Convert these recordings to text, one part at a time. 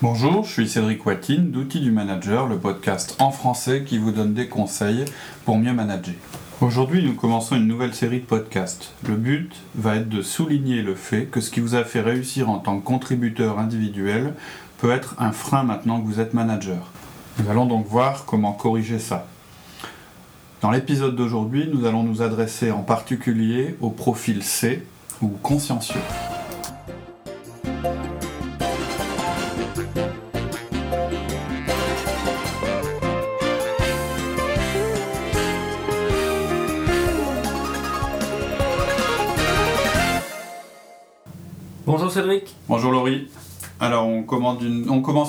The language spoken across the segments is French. Bonjour, je suis Cédric Watine d'Outils du Manager, le podcast en français qui vous donne des conseils pour mieux manager. Aujourd'hui, nous commençons une nouvelle série de podcasts. Le but va être de souligner le fait que ce qui vous a fait réussir en tant que contributeur individuel peut être un frein maintenant que vous êtes manager. Nous allons donc voir comment corriger ça. Dans l'épisode d'aujourd'hui, nous allons nous adresser en particulier au profil C ou consciencieux. Bonjour Cédric. Bonjour Laurie. Alors on commence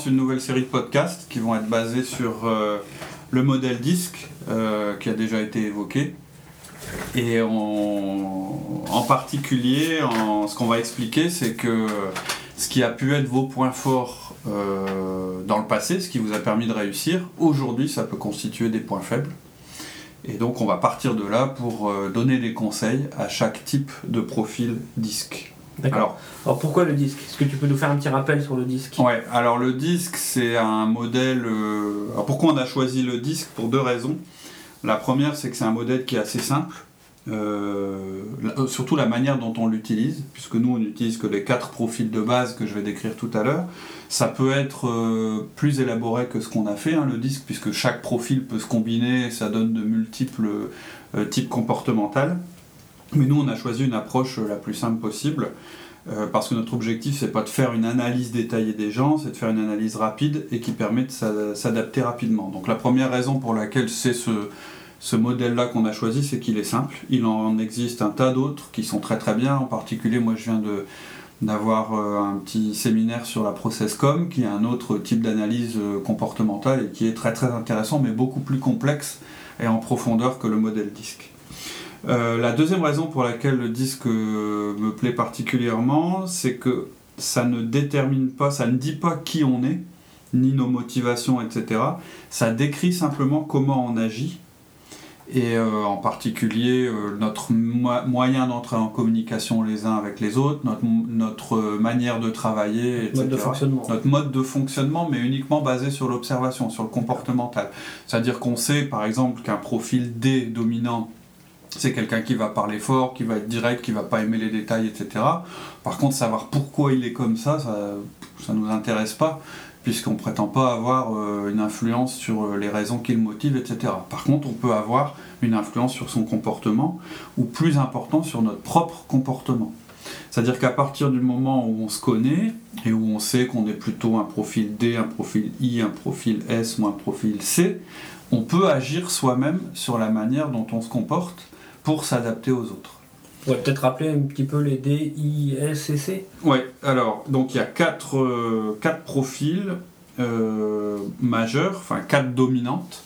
une nouvelle série de podcasts qui vont être basés sur le modèle DISC qui a déjà été évoqué. Et en particulier, ce qu'on va expliquer, c'est que ce qui a pu être vos points forts dans le passé, ce qui vous a permis de réussir, aujourd'hui ça peut constituer des points faibles. Et donc on va partir de là pour donner des conseils à chaque type de profil DISC. D'accord. Alors pourquoi le DISC ? Est-ce que tu peux nous faire un petit rappel sur le DISC ? Ouais, alors le DISC, c'est un modèle... Alors pourquoi on a choisi le DISC ? Pour deux raisons. La première, c'est que c'est un modèle qui est assez simple, surtout la manière dont on l'utilise, puisque nous, on n'utilise que les 4 profils de base que je vais décrire tout à l'heure. Ça peut être plus élaboré que ce qu'on a fait, le DISC, puisque chaque profil peut se combiner, ça donne de multiples types comportementaux. Mais nous, on a choisi une approche la plus simple possible, parce que notre objectif, c'est pas de faire une analyse détaillée des gens, c'est de faire une analyse rapide et qui permet de s'adapter rapidement. Donc la première raison pour laquelle c'est ce modèle-là qu'on a choisi, c'est qu'il est simple. Il en existe un tas d'autres qui sont très très bien. En particulier, moi, je viens d'avoir un petit séminaire sur la process-com, qui est un autre type d'analyse comportementale et qui est très très intéressant, mais beaucoup plus complexe et en profondeur que le modèle DISC. La deuxième raison pour laquelle le DISC me plaît particulièrement, c'est que ça ne détermine pas, ça ne dit pas qui on est, ni nos motivations, etc. Ça décrit simplement comment on agit, et en particulier notre moyen d'entrer en communication les uns avec les autres, notre manière de travailler, etc. Notre mode de fonctionnement, mais uniquement basé sur l'observation, sur le comportemental. C'est-à-dire qu'on sait, par exemple, qu'un profil D dominant, c'est quelqu'un qui va parler fort, qui va être direct, qui va pas aimer les détails, etc. Par contre, savoir pourquoi il est comme ça, ça nous intéresse pas, puisqu'on prétend pas avoir une influence sur les raisons qui le motivent, etc. Par contre, on peut avoir une influence sur son comportement, ou plus important, sur notre propre comportement. C'est-à-dire qu'à partir du moment où on se connaît, et où on sait qu'on est plutôt un profil D, un profil I, un profil S ou un profil C, on peut agir soi-même sur la manière dont on se comporte, pour s'adapter aux autres. On va peut-être rappeler un petit peu les D, I, S et C. Oui, alors, donc il y a 4 profils majeurs, enfin 4 dominantes.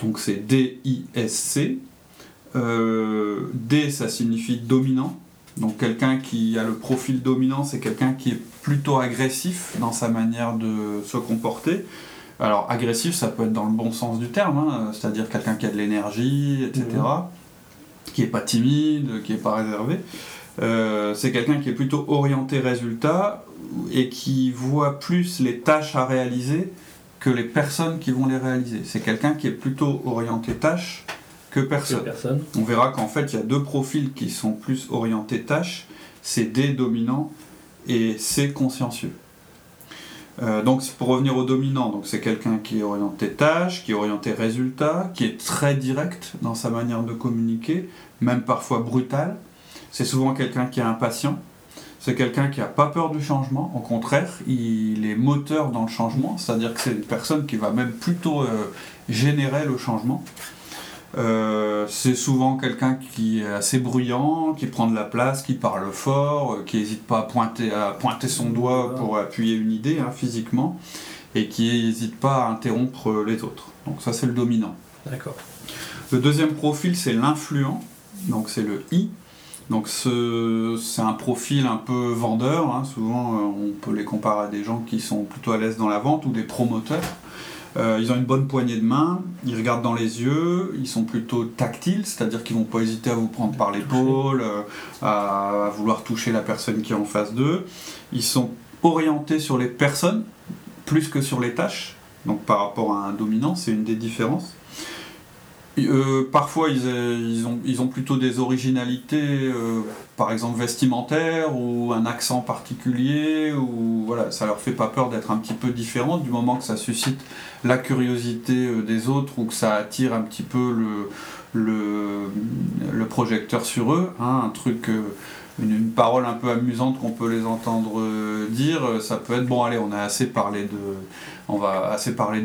Donc c'est D, I, S, C. D, ça signifie dominant. Donc quelqu'un qui a le profil dominant, c'est quelqu'un qui est plutôt agressif dans sa manière de se comporter. Alors agressif, ça peut être dans le bon sens du terme, c'est-à-dire quelqu'un qui a de l'énergie, etc., qui n'est pas timide, qui n'est pas réservé. C'est quelqu'un qui est plutôt orienté résultat et qui voit plus les tâches à réaliser que les personnes qui vont les réaliser. C'est quelqu'un qui est plutôt orienté tâches que personne. On verra qu'en fait, il y a 2 profils qui sont plus orientés tâches. C'est D dominant et C consciencieux. Donc pour revenir au dominant, donc c'est quelqu'un qui est orienté tâche, qui est orienté résultat, qui est très direct dans sa manière de communiquer, même parfois brutal. C'est souvent quelqu'un qui est impatient, c'est quelqu'un qui n'a pas peur du changement, au contraire, il est moteur dans le changement, c'est-à-dire que c'est une personne qui va même plutôt générer le changement. C'est souvent quelqu'un qui est assez bruyant, qui prend de la place, qui parle fort, qui n'hésite pas à pointer son doigt pour appuyer une idée physiquement, et qui n'hésite pas à interrompre les autres. Donc ça, c'est le dominant. D'accord. Le deuxième profil, c'est l'influent, donc c'est le I. Donc c'est un profil un peu vendeur, souvent on peut les comparer à des gens qui sont plutôt à l'aise dans la vente ou des promoteurs. Ils ont une bonne poignée de main, ils regardent dans les yeux, ils sont plutôt tactiles, c'est-à-dire qu'ils ne vont pas hésiter à vous prendre par l'épaule, à vouloir toucher la personne qui est en face d'eux. Ils sont orientés sur les personnes, plus que sur les tâches, donc par rapport à un dominant, c'est une des différences. Parfois ils ont plutôt des originalités, par exemple vestimentaires ou un accent particulier, ou voilà, ça leur fait pas peur d'être un petit peu différent du moment que ça suscite la curiosité des autres ou que ça attire un petit peu le projecteur sur eux, hein, un truc, une parole un peu amusante qu'on peut les entendre dire, ça peut être bon, allez, on va assez parler de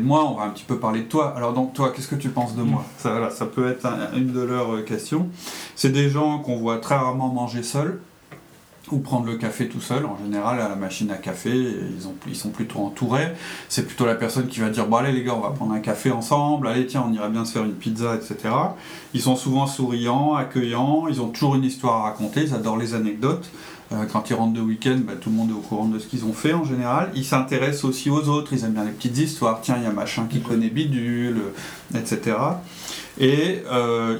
moi, on va un petit peu parler de toi. Alors donc toi, qu'est-ce que tu penses de moi ? Ça, voilà, ça peut être une de leurs questions. C'est des gens qu'on voit très rarement manger seuls ou prendre le café tout seul. En général, à la machine à café, ils sont plutôt entourés. C'est plutôt la personne qui va dire « Bon, allez les gars, on va prendre un café ensemble. Allez, tiens, on irait bien se faire une pizza, etc. » Ils sont souvent souriants, accueillants. Ils ont toujours une histoire à raconter. Ils adorent les anecdotes. Quand ils rentrent de week-end, tout le monde est au courant de ce qu'ils ont fait en général. Ils s'intéressent aussi aux autres. Ils aiment bien les petites histoires. « Tiens, il y a machin qui connaît bidule, etc. » Et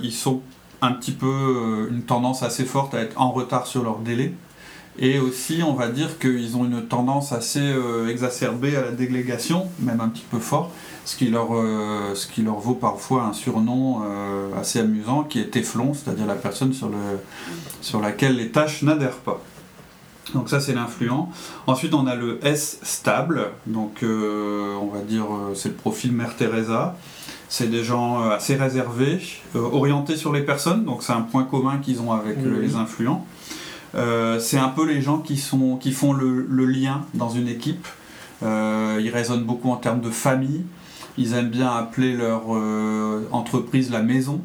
ils sont un petit peu une tendance assez forte à être en retard sur leur délai. Et aussi, on va dire qu'ils ont une tendance assez exacerbée à la délégation, même un petit peu fort, ce qui leur vaut parfois un surnom assez amusant qui est Téflon, c'est-à-dire la personne sur laquelle les tâches n'adhèrent pas. Donc ça, c'est l'influent. Ensuite, on a le S stable, donc on va dire c'est le profil Mère Teresa. C'est des gens assez réservés, orientés sur les personnes, donc c'est un point commun qu'ils ont avec les influents. C'est un peu les gens qui font le lien dans une équipe. Ils raisonnent beaucoup en termes de famille. Ils aiment bien appeler leur entreprise la maison.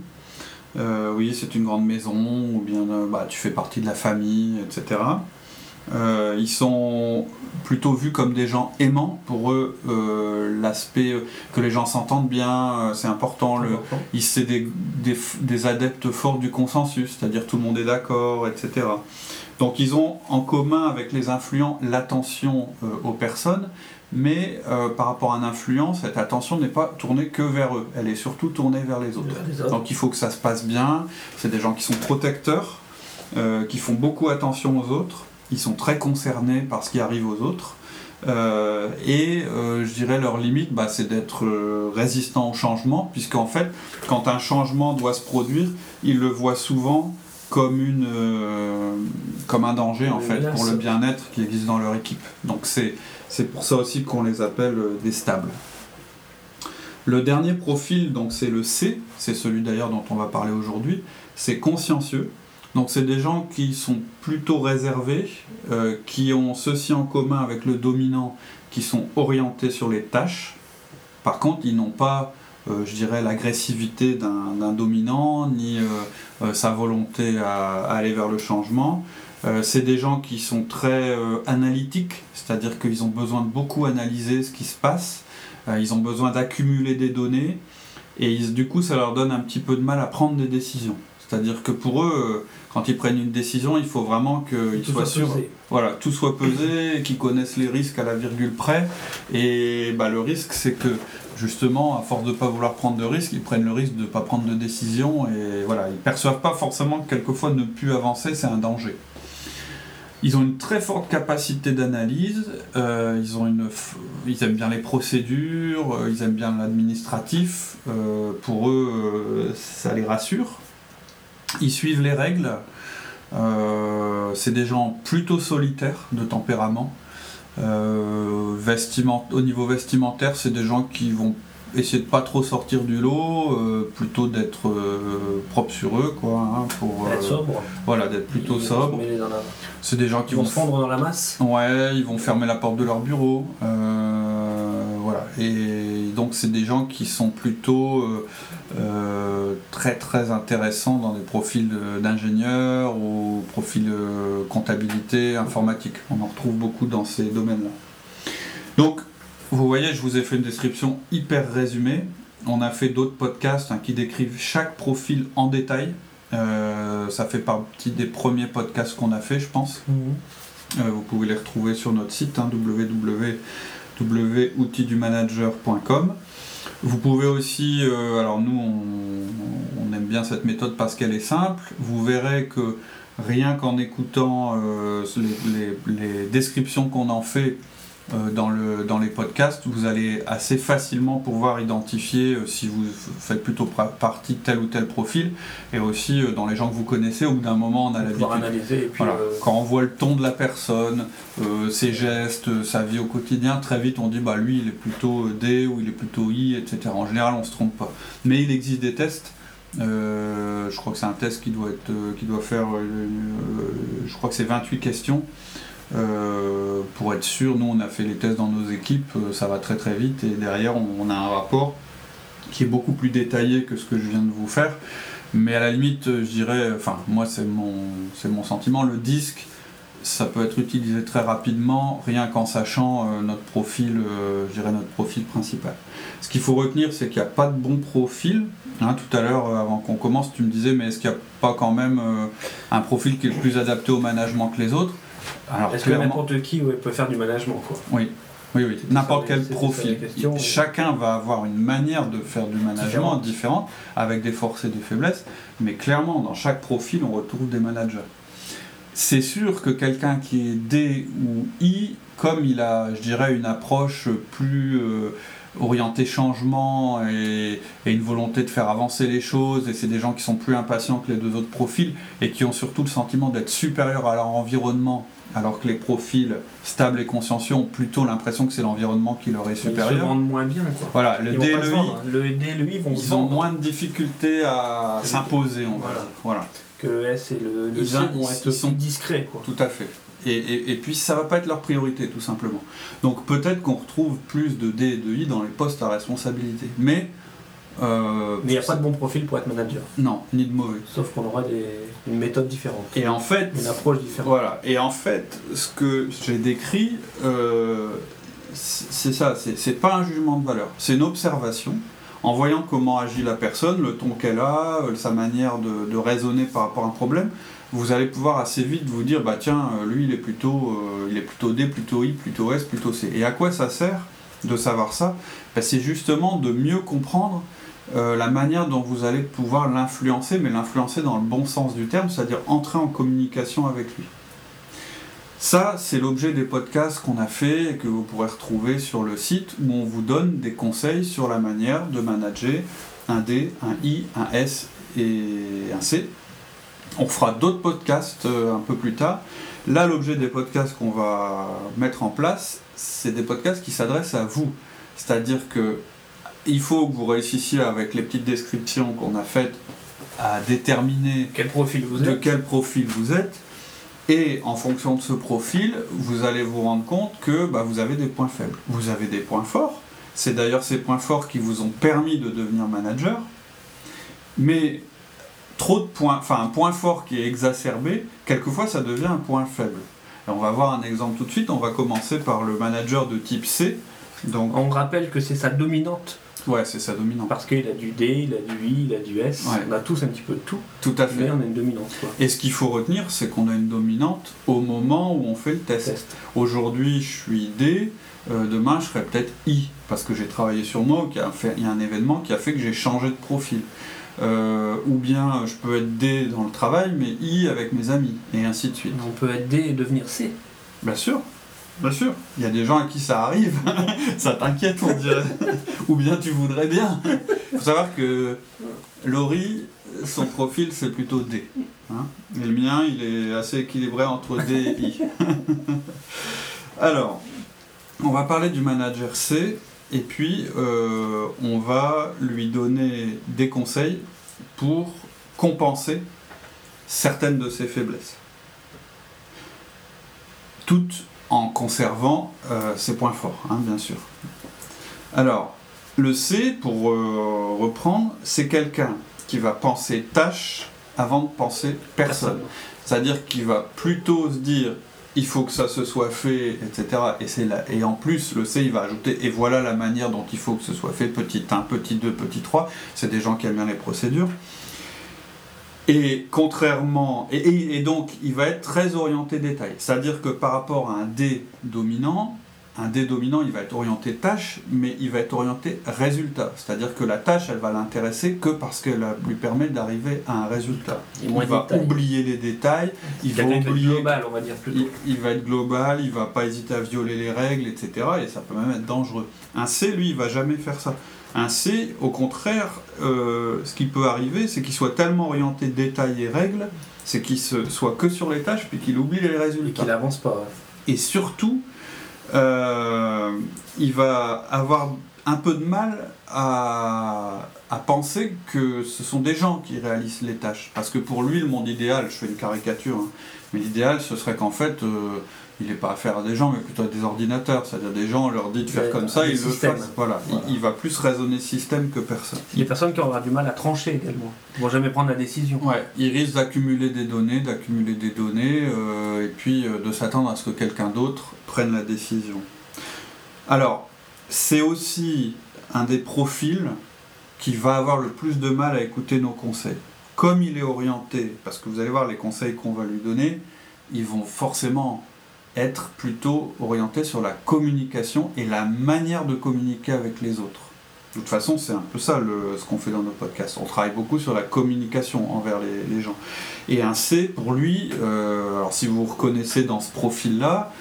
Oui, c'est une grande maison, ou bien tu fais partie de la famille, etc. Ils sont plutôt vus comme des gens aimants. Pour eux, l'aspect que les gens s'entendent bien, c'est important. C'est des adeptes forts du consensus, c'est-à-dire tout le monde est d'accord, etc. Donc ils ont en commun avec les influents l'attention aux personnes, mais par rapport à un influent, cette attention n'est pas tournée que vers eux, elle est surtout tournée vers les autres. Donc il faut que ça se passe bien, c'est des gens qui sont protecteurs, qui font beaucoup attention aux autres. Ils sont très concernés par ce qui arrive aux autres. Je dirais leur limite, c'est d'être résistant au changement, puisqu'en fait, quand un changement doit se produire, ils le voient souvent comme comme un danger en fait, pour le bien-être qui existe dans leur équipe. Donc c'est pour ça aussi qu'on les appelle des stables. Le dernier profil, donc, c'est le C, c'est celui d'ailleurs dont on va parler aujourd'hui, c'est consciencieux. Donc c'est des gens qui sont plutôt réservés, qui ont ceci en commun avec le dominant, qui sont orientés sur les tâches. Par contre, ils n'ont pas, l'agressivité d'un dominant, ni sa volonté à aller vers le changement. C'est des gens qui sont très analytiques, c'est-à-dire qu'ils ont besoin de beaucoup analyser ce qui se passe. Ils ont besoin d'accumuler des données, et du coup ça leur donne un petit peu de mal à prendre des décisions. C'est-à-dire que pour eux, quand ils prennent une décision, il faut vraiment qu'ils soient sûrs, tout soit pesé, qu'ils connaissent les risques à la virgule près. Et le risque, c'est que justement, à force de ne pas vouloir prendre de risques, ils prennent le risque de ne pas prendre de décision. Et voilà, ils ne perçoivent pas forcément que quelquefois ne plus avancer, c'est un danger. Ils ont une très forte capacité d'analyse, ils aiment bien les procédures, ils aiment bien l'administratif. Pour eux, ça les rassure. Ils suivent les règles, c'est des gens plutôt solitaires de tempérament. Au niveau vestimentaire, c'est des gens qui vont essayer de pas trop sortir du lot, plutôt d'être propre sur eux, d'être sobre. Voilà, d'être plutôt sobre. C'est des gens qui vont se fondre dans la masse. Ouais, ils vont fermer la porte de leur bureau. Et donc c'est des gens qui sont plutôt très très intéressants dans des profils d'ingénieurs ou profils comptabilité, informatique. On en retrouve beaucoup dans ces domaines-là. Donc vous voyez, je vous ai fait une description hyper résumée. On a fait d'autres podcasts qui décrivent chaque profil en détail. Ça fait partie des premiers podcasts qu'on a fait, je pense. Vous pouvez les retrouver sur notre site www.outildumanager.com. Vous pouvez aussi, alors nous on aime bien cette méthode parce qu'elle est simple. Vous verrez que rien qu'en écoutant les descriptions qu'on en fait, dans les podcasts, vous allez assez facilement pouvoir identifier si vous faites plutôt partie de tel ou tel profil, et aussi dans les gens que vous connaissez, au bout d'un moment on a l'habitude. Analyser, et puis voilà. Quand on voit le ton de la personne, ses gestes, sa vie au quotidien, très vite on dit bah lui il est plutôt D ou il est plutôt I, etc. En général on se trompe pas. Mais il existe des tests. Je crois que c'est un test qui doit faire je crois que c'est 28 questions. Pour être sûr, nous on a fait les tests dans nos équipes, ça va très très vite, et derrière on a un rapport qui est beaucoup plus détaillé que ce que je viens de vous faire, mais à la limite je dirais, enfin moi c'est mon sentiment, le disque ça peut être utilisé très rapidement rien qu'en sachant notre profil principal. Ce qu'il faut retenir, c'est qu'il n'y a pas de bon profil. Tout à l'heure, avant qu'on commence, tu me disais mais est-ce qu'il n'y a pas quand même un profil qui est plus adapté au management que les autres? Alors, est-ce que n'importe qui peut faire du management, quoi? Oui. N'importe quel profil. Chacun va avoir une manière de faire du management différente, avec des forces et des faiblesses, mais clairement, dans chaque profil, on retrouve des managers. C'est sûr que quelqu'un qui est D ou I, comme il a, je dirais, une approche plus orientée changement et une volonté de faire avancer les choses, et c'est des gens qui sont plus impatients que les deux autres profils et qui ont surtout le sentiment d'être supérieurs à leur environnement, alors que les profils stables et consciencieux ont plutôt l'impression que c'est l'environnement qui leur est supérieur. Ils se vendent moins bien, quoi. Voilà, le D et le I, ils ont moins de difficultés à s'imposer, on va dire. Voilà. Que le S et le C vont être discrets, quoi. Tout à fait. Et puis ça ne va pas être leur priorité, tout simplement. Donc peut-être qu'on retrouve plus de D et de I dans les postes à responsabilité. Mais il n'y a pas de bon profil pour être manager. Non, ni de mauvais. Sauf qu'on aura une méthode différente. Et en fait, une approche différente. Voilà. Et en fait, ce que j'ai décrit, c'est ça. C'est pas un jugement de valeur. C'est une observation. En voyant comment agit la personne, le ton qu'elle a, sa manière de raisonner par rapport à un problème, vous allez pouvoir assez vite vous dire bah tiens, lui il est plutôt D, plutôt I, plutôt S, plutôt C. Et à quoi ça sert de savoir ça? C'est justement de mieux comprendre la manière dont vous allez pouvoir l'influencer, mais l'influencer dans le bon sens du terme, c'est-à-dire entrer en communication avec lui. Ça, c'est l'objet des podcasts qu'on a fait et que vous pourrez retrouver sur le site, où on vous donne des conseils sur la manière de manager un D, un I, un S et un C. On fera d'autres podcasts un peu plus tard. Là, l'objet des podcasts qu'on va mettre en place, c'est des podcasts qui s'adressent à vous. C'est-à-dire qu'il faut que vous réussissiez, avec les petites descriptions qu'on a faites, à déterminer quel profil vous êtes. Et en fonction de ce profil, vous allez vous rendre compte que vous avez des points faibles. Vous avez des points forts. C'est d'ailleurs ces points forts qui vous ont permis de devenir manager. Mais un point fort qui est exacerbé, quelquefois ça devient un point faible. Et on va voir un exemple tout de suite. On va commencer par le manager de type C. Donc, on rappelle que c'est sa dominante. Ouais, c'est sa dominante. Parce qu'il a du D, il a du I, il a du S. Ouais. On a tous un petit peu de tout. Tout à fait. Mais on a une dominante, quoi. Et ce qu'il faut retenir, c'est qu'on a une dominante au moment où on fait le test. Aujourd'hui, je suis D. Demain, je serai peut-être I. Parce que j'ai travaillé sur moi, il y a un événement qui a fait que j'ai changé de profil. Ou bien je peux être D dans le travail, mais I avec mes amis. Et ainsi de suite. On peut être D et devenir C. Bien sûr, il y a des gens à qui ça arrive, ça t'inquiète, on dirait, ou bien tu voudrais bien. Il faut savoir que Laurie, son profil c'est plutôt D, et le mien il est assez équilibré entre D et I. Alors, on va parler du manager C, et puis on va lui donner des conseils pour compenser certaines de ses faiblesses. Toutes en conservant ses points forts, bien sûr. Alors, le C, pour reprendre, c'est quelqu'un qui va penser tâche avant de penser personne. C'est-à-dire qu'il va plutôt se dire « il faut que ça se soit fait », etc. Et en plus, le C, il va ajouter « et voilà la manière dont il faut que ce soit fait, petit 1, petit 2, petit 3 ». C'est des gens qui aiment bien les procédures. Et contrairement, et donc il va être très orienté détail, c'est-à-dire que par rapport à un D dominant, un dé dominant, il va être orienté tâche, mais il va être orienté résultat. C'est-à-dire que la tâche, elle va l'intéresser que parce qu'elle lui permet d'arriver à un résultat. Il va oublier les détails, il va oublier... global, on va dire plutôt. Il va être global, il va pas hésiter à violer les règles, etc. Et ça peut même être dangereux. Un C, lui, il va jamais faire ça. Un C, au contraire, ce qui peut arriver, c'est qu'il soit tellement orienté détails et règles, c'est qu'il se soit que sur les tâches, puis qu'il oublie les résultats. Et qu'il avance pas. Ouais. Et surtout... il va avoir un peu de mal à penser que ce sont des gens qui réalisent les tâches, parce que pour lui le monde idéal, je fais une caricature, hein, mais l'idéal ce serait qu'en fait il n'ait pas affaire à des gens mais plutôt à des ordinateurs, c'est-à-dire des gens on leur dit de faire comme ça, ils le fassent, voilà. Il va plus raisonner système que personne. Les personnes qui auront du mal à trancher également, ils ne vont jamais prendre la décision. Ouais, ils risquent d'accumuler des données et puis de s'attendre à ce que quelqu'un d'autre prenne la décision. Alors, c'est aussi un des profils qui va avoir le plus de mal à écouter nos conseils. Comme il est orienté, parce que vous allez voir les conseils qu'on va lui donner, ils vont forcément être plutôt orientés sur la communication et la manière de communiquer avec les autres. De toute façon, c'est un peu ça ce qu'on fait dans nos podcasts. On travaille beaucoup sur la communication envers les gens. Et un C, pour lui, alors si vous vous reconnaissez dans ce profil-là,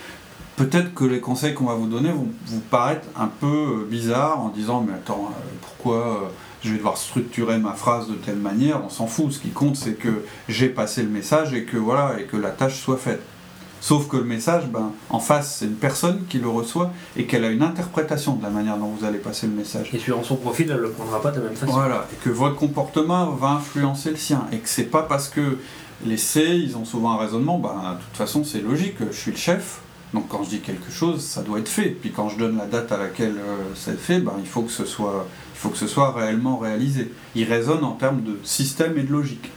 peut-être que les conseils qu'on va vous donner vont vous paraître un peu bizarres en disant « mais attends, pourquoi je vais devoir structurer ma phrase de telle manière ? On s'en fout, ce qui compte c'est que j'ai passé le message et que, voilà, et que la tâche soit faite. » Sauf que le message, en face, c'est une personne qui le reçoit et qu'elle a une interprétation de la manière dont vous allez passer le message. Et suivant son profil, elle ne le prendra pas de la même façon. Voilà, et que votre comportement va influencer le sien et que c'est pas parce que les C, ils ont souvent un raisonnement, de toute façon c'est logique, je suis le chef. Donc quand je dis quelque chose, ça doit être fait. Puis quand je donne la date à laquelle c'est fait, il faut que ce soit réellement réalisé. Il raisonne en termes de système et de logique.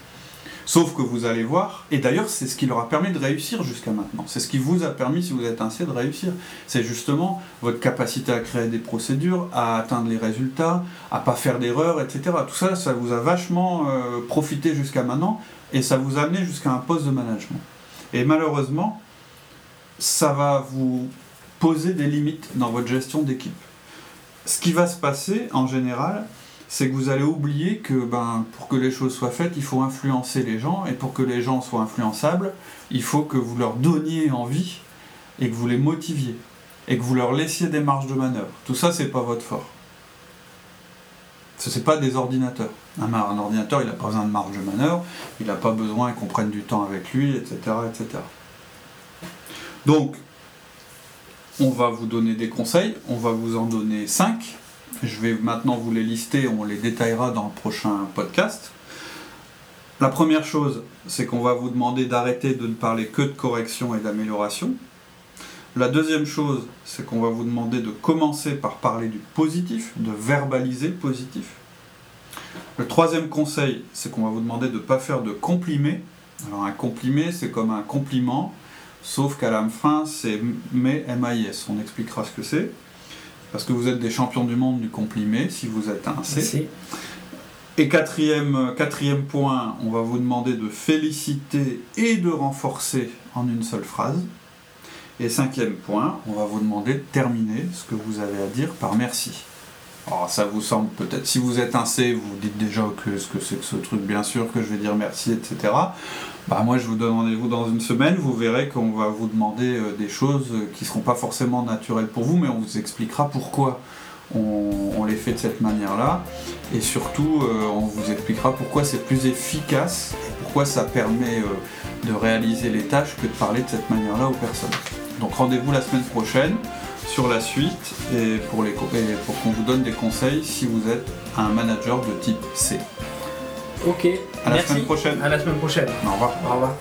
Sauf que vous allez voir, et d'ailleurs c'est ce qui leur a permis de réussir jusqu'à maintenant. C'est ce qui vous a permis, si vous êtes un C, de réussir. C'est justement votre capacité à créer des procédures, à atteindre les résultats, à pas faire d'erreurs, etc. Tout ça, ça vous a vachement profité jusqu'à maintenant, et ça vous a amené jusqu'à un poste de management. Et malheureusement, ça va vous poser des limites dans votre gestion d'équipe. Ce qui va se passer, en général, c'est que vous allez oublier que pour que les choses soient faites, il faut influencer les gens, et pour que les gens soient influençables, il faut que vous leur donniez envie, et que vous les motiviez, et que vous leur laissiez des marges de manœuvre. Tout ça, c'est pas votre fort. Ce n'est pas des ordinateurs. Un ordinateur, il n'a pas besoin de marge de manœuvre, il n'a pas besoin qu'on prenne du temps avec lui, etc., etc. Donc, on va vous donner des conseils, on va vous en donner 5. Je vais maintenant vous les lister, on les détaillera dans le prochain podcast. La première chose, c'est qu'on va vous demander d'arrêter de ne parler que de correction et d'amélioration. La deuxième chose, c'est qu'on va vous demander de commencer par parler du positif, de verbaliser le positif. Le troisième conseil, c'est qu'on va vous demander de ne pas faire de complimés. Alors un complimé, c'est comme un compliment, sauf qu'à la fin, c'est MIS. On expliquera ce que c'est. Parce que vous êtes des champions du monde du complimé, si vous êtes un C. Merci. Et quatrième point, on va vous demander de féliciter et de renforcer en une seule phrase. Et cinquième point, on va vous demander de terminer ce que vous avez à dire par merci. Alors ça vous semble peut-être, si vous êtes un C, vous vous dites déjà que c'est que ce truc, bien sûr que je vais dire merci, etc. Moi je vous donne rendez-vous dans une semaine, vous verrez qu'on va vous demander des choses qui ne seront pas forcément naturelles pour vous, mais on vous expliquera pourquoi on les fait de cette manière-là, et surtout on vous expliquera pourquoi c'est plus efficace, pourquoi ça permet de réaliser les tâches que de parler de cette manière-là aux personnes. Donc rendez-vous la semaine prochaine sur la suite et pour qu'on vous donne des conseils si vous êtes un manager de type C. Ok, à la semaine prochaine. À la semaine prochaine. Au revoir. Au revoir.